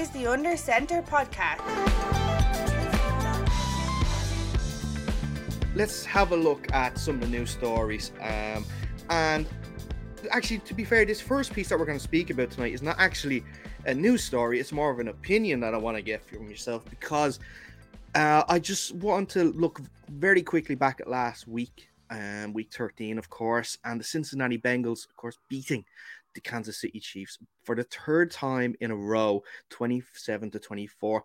is the Under Center Podcast. Let's have a look at some of the news stories. And actually, to be fair, this first piece that we're going to speak about tonight is not actually a news story. It's more of an opinion that I want to get from yourself, because I just want to look very quickly back at last week. Week 13, of course, and the Cincinnati Bengals, of course, beating the Kansas City Chiefs for the third time in a row, 27-24.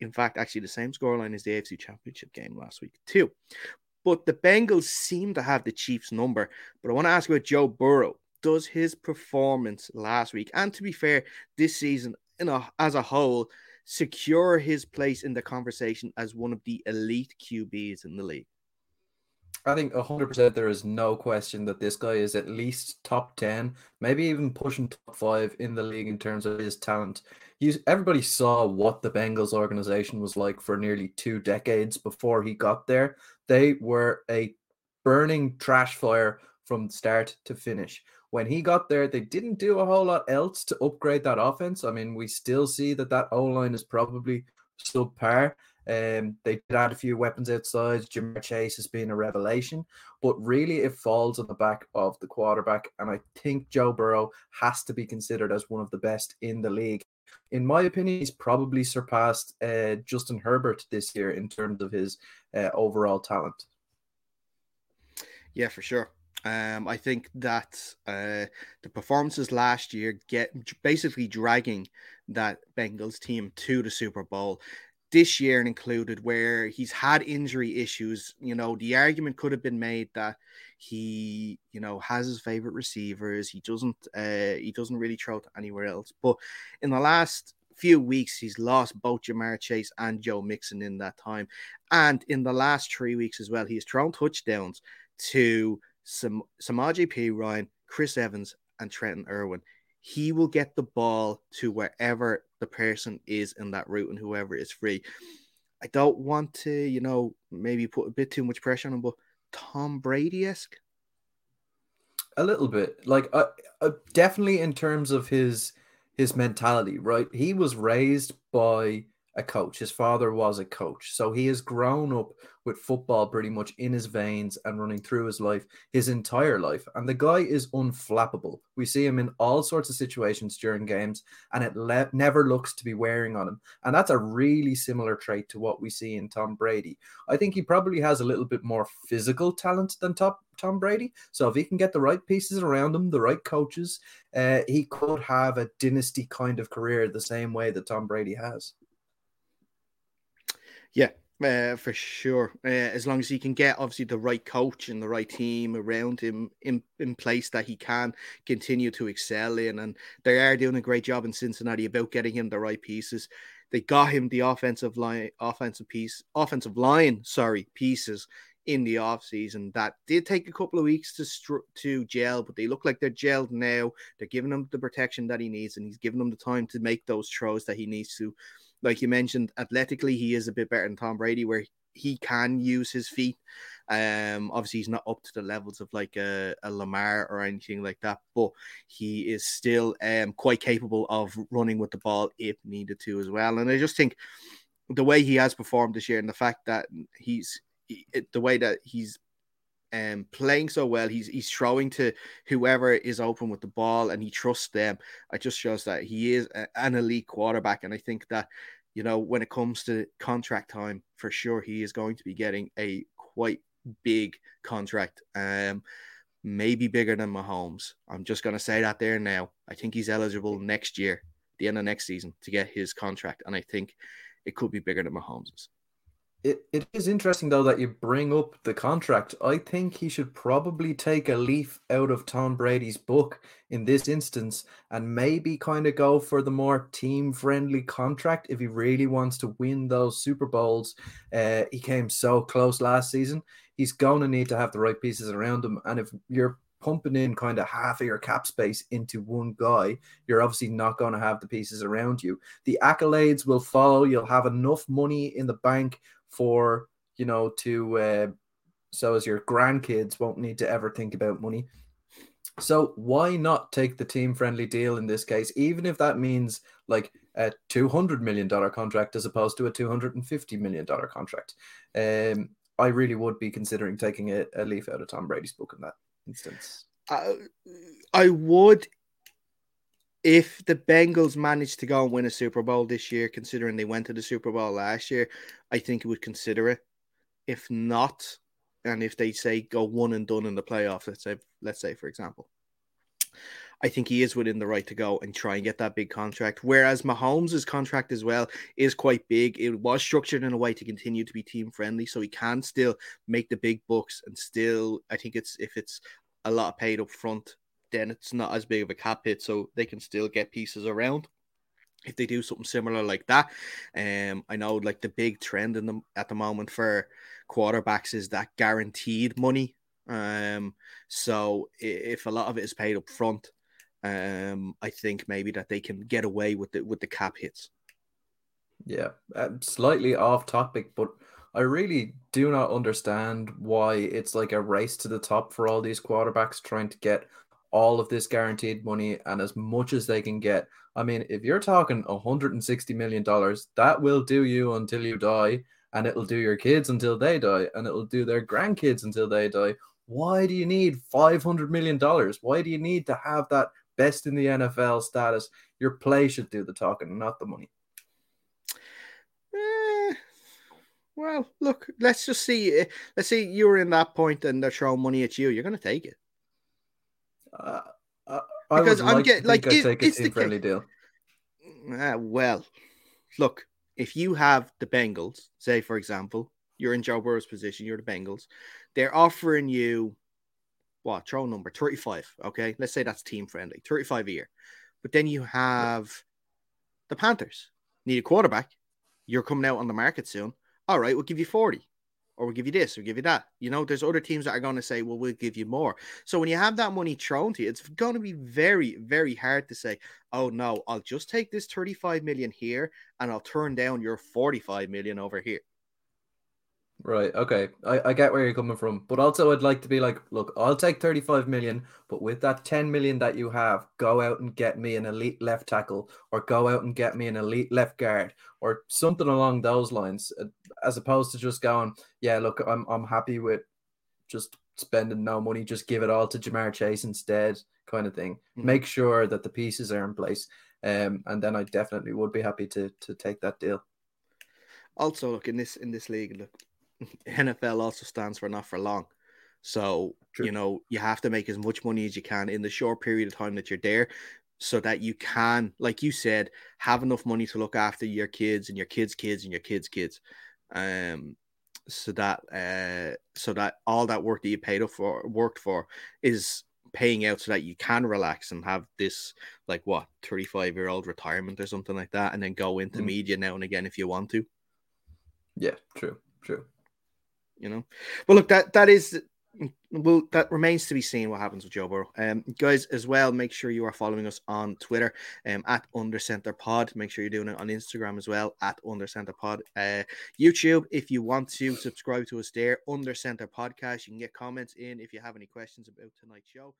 In fact, actually, the same scoreline as the AFC Championship game last week too. But the Bengals seem to have the Chiefs' number. But I want to ask about Joe Burrow. Does his performance last week, and to be fair, this season as a whole, secure his place in the conversation as one of the elite QBs in the league? I think 100% there is no question that this guy is at least top 10, maybe even pushing top 5 in the league in terms of his talent. Everybody saw what the Bengals organization was like for nearly 2 decades before he got there. They were a burning trash fire from start to finish. When he got there, they didn't do a whole lot else to upgrade that offense. I mean, we still see that O-line is probably subpar. They did add a few weapons outside. Ja'Marr Chase has been a revelation, but really it falls on the back of the quarterback, and I think Joe Burrow has to be considered as one of the best in the league. In my opinion, he's probably surpassed Justin Herbert this year in terms of his overall talent. Yeah, for sure. I think that the performances last year get basically dragging that Bengals team to the Super Bowl. This year included, where he's had injury issues. You know, the argument could have been made that he, you know, has his favorite receivers. He doesn't really throw to anywhere else. But in the last few weeks, he's lost both Ja'Marr Chase and Joe Mixon in that time. And in the last 3 weeks as well, he has thrown touchdowns to Samaje Perine, Chris Evans, and Trent Irwin. He will get the ball to wherever the person is in that route and whoever is free. I don't want to, you know, maybe put a bit too much pressure on him, but Tom Brady-esque? A little bit. Like, definitely in terms of his mentality, right? He was raised by a coach. His father was a coach. So he has grown up with football pretty much in his veins and running through his life, his entire life. And the guy is unflappable. We see him in all sorts of situations during games, and it never looks to be wearing on him. And that's a really similar trait to what we see in Tom Brady. I think he probably has a little bit more physical talent than Tom Brady. So if he can get the right pieces around him, the right coaches, he could have a dynasty kind of career the same way that Tom Brady has. Yeah, for sure. As long as he can get, obviously, the right coach and the right team around him in place that he can continue to excel in. And they are doing a great job in Cincinnati about getting him the right pieces. They got him the offensive line pieces in the offseason. That did take a couple of weeks to gel, but they look like they're gelled now. They're giving him the protection that he needs, and he's giving him the time to make those throws that he needs to. Like you mentioned, athletically, he is a bit better than Tom Brady, where he can use his feet. Obviously, he's not up to the levels of like a Lamar or anything like that, but he is still quite capable of running with the ball if needed to as well. And I just think the way he has performed this year, and the fact that he's playing so well, he's throwing to whoever is open with the ball, and he trusts them. It just shows that he is an elite quarterback, and I think that, you know, when it comes to contract time, for sure he is going to be getting a quite big contract, maybe bigger than Mahomes. I'm just going to say that there now. I think he's eligible next year, the end of next season, to get his contract, and I think it could be bigger than Mahomes's. It is interesting, though, that you bring up the contract. I think he should probably take a leaf out of Tom Brady's book in this instance and maybe kind of go for the more team-friendly contract if he really wants to win those Super Bowls. He came so close last season. He's going to need to have the right pieces around him. And if you're pumping in kind of half of your cap space into one guy, you're obviously not going to have the pieces around you. The accolades will follow. You'll have enough money in the bank for, you know, to so as your grandkids won't need to ever think about money. So why not take the team friendly deal in this case, even if that means like a $200 million contract as opposed to a $250 million contract. I really would be considering taking a leaf out of Tom Brady's book in that instance. I would, if the Bengals managed to go and win a Super Bowl this year, considering they went to the Super Bowl last year, I think I would consider it. If not, and if they say go one and done in the playoffs, let's say for example, I think he is within the right to go and try and get that big contract. Whereas Mahomes' contract as well is quite big. It was structured in a way to continue to be team friendly, so he can still make the big bucks and still, I think it's, if it's a lot paid up front, then it's not as big of a cap hit, so they can still get pieces around if they do something similar like that. I know like the big trend in the, at the moment for quarterbacks is that guaranteed money. So if a lot of it is paid up front, I think maybe that they can get away with the cap hits. Yeah, slightly off topic, but I really do not understand why it's like a race to the top for all these quarterbacks trying to get all of this guaranteed money and as much as they can get. I mean, if you're talking $160 million, that will do you until you die, and it'll do your kids until they die, and it'll do their grandkids until they die. Why do you need $500 million? Why do you need to have that best in the NFL status? Your play should do the talking, not the money. Well, look, let's just see. Let's say you're in that point and they're throwing money at you. You're going to take it. Because I'm getting like it's a friendly deal. Well, look, if you have the Bengals, say for example, you're in Joe Burrow's position, you're the Bengals, they're offering you what, throw number 35. Okay, let's say that's team friendly, 35 a year. But then you have the Panthers need a quarterback. You're coming out on the market soon. All right, we'll give you 40. Or we'll give you this, or we'll give you that. You know, there's other teams that are going to say, well, we'll give you more. So when you have that money thrown to you, it's going to be very, very hard to say, oh, no, I'll just take this 35 million here and I'll turn down your 45 million over here. Right. Okay. I get where you're coming from. But also I'd like to be like, look, I'll take 35 million, but with that 10 million that you have, go out and get me an elite left tackle, or go out and get me an elite left guard, or something along those lines, as opposed to just going, yeah, look, I'm happy with just spending no money, just give it all to Ja'Marr Chase instead kind of thing. Mm-hmm. Make sure that the pieces are in place. And then I definitely would be happy to take that deal. Also, look, in this league, look, NFL also stands for not for long. So, true. You know, you have to make as much money as you can in the short period of time that you're there so that you can, like you said, have enough money to look after your kids and your kids' kids and your kids' kids. So that all that work that you worked for is paying out so that you can relax and have this, like, what, 35-year-old retirement or something like that, and then go into media now and again if you want to. Yeah, true. You know, but look, that remains to be seen what happens with Joe Burrow. Guys, as well, make sure you are following us on Twitter, at Under Center Pod. Make sure you're doing it on Instagram as well, at Under Center Pod. YouTube, if you want to subscribe to us there, Under Center Podcast. You can get comments in if you have any questions about tonight's show.